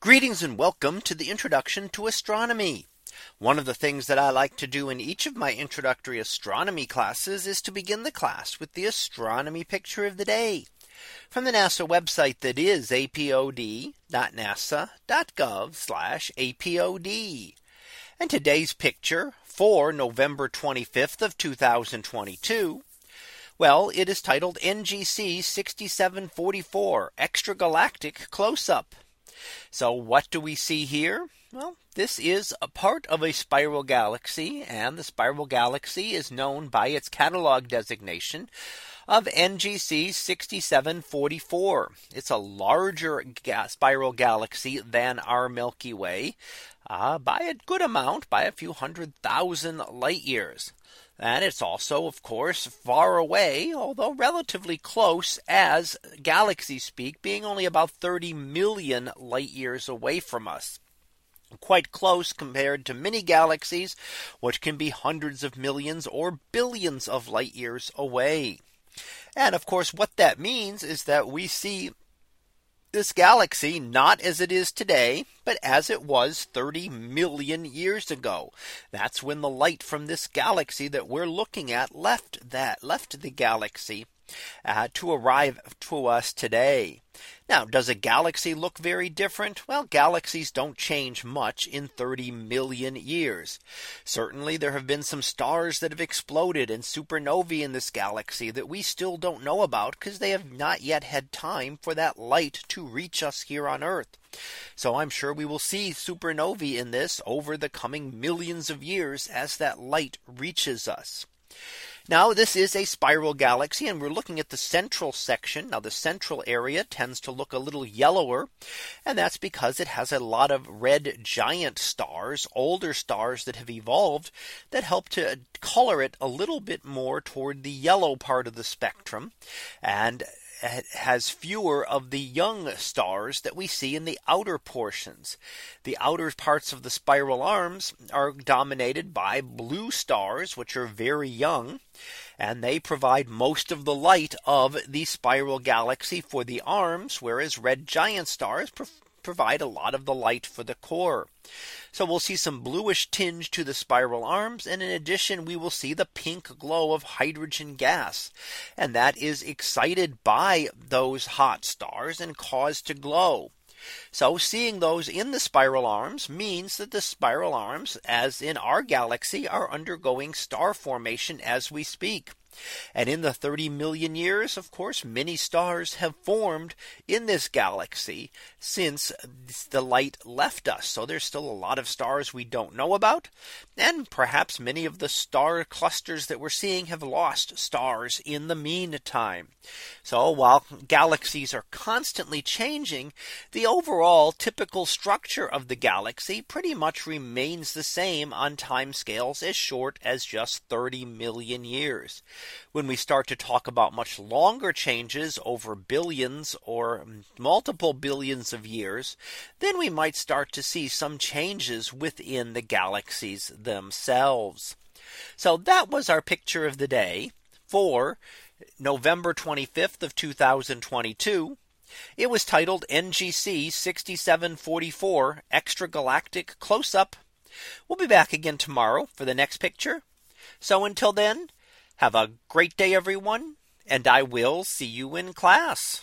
Greetings and welcome to the introduction to astronomy. One of the things that I like to do in each of my introductory astronomy classes is to begin the class with the astronomy picture of the day from the NASA website, that is apod.nasa.gov/apod. And today's picture for November 25th of 2022. Well, it is titled NGC 6744 Extragalactic Close-Up. So what do we see here? Well, this is a part of a spiral galaxy, and the spiral galaxy is known by its catalog designation of NGC 6744. It's a larger spiral galaxy than our Milky Way by a good amount, by a few 100,000 light years. And it's also, of course, far away, although relatively close as galaxy speak, being only about 30 million light years away from us. Quite close compared to many galaxies, which can be hundreds of millions or billions of light years away. And of course, what that means is that we see this galaxy not as it is today, but as it was 30 million years ago. That's when the light from this galaxy that we're looking at left the galaxy to arrive to us today. Now, does a galaxy look very different? Well, galaxies don't change much in 30 million years. Certainly, there have been some stars that have exploded and supernovae in this galaxy that we still don't know about because they have not yet had time for that light to reach us here on Earth. So I'm sure we will see supernovae in this over the coming millions of years as that light reaches us. Now, this is a spiral galaxy, and we're looking at the central section. Now, the central area tends to look a little yellower, and that's because it has a lot of red giant stars, older stars that have evolved that help to color it a little bit more toward the yellow part of the spectrum, and it has fewer of the young stars that we see in the outer portions. The outer parts of the spiral arms are dominated by blue stars, which are very young, and they provide most of the light of the spiral galaxy for the arms, whereas red giant stars provide a lot of the light for the core. So we'll see some bluish tinge to the spiral arms. And in addition, we will see the pink glow of hydrogen gas. And that is excited by those hot stars and caused to glow. So seeing those in the spiral arms means that the spiral arms, as in our galaxy, are undergoing star formation as we speak. And in the 30 million years, of course, many stars have formed in this galaxy since the light left us. So there's still a lot of stars we don't know about. And perhaps many of the star clusters that we're seeing have lost stars in the meantime. So while galaxies are constantly changing, the overall typical structure of the galaxy pretty much remains the same on time scales as short as just 30 million years. When we start to talk about much longer changes over billions or multiple billions of years, then we might start to see some changes within the galaxies themselves. So that was our picture of the day for November 25th of 2022. It was titled NGC 6744 Extragalactic Close-Up. We'll be back again tomorrow for the next picture. So until then, have a great day, everyone, and I will see you in class.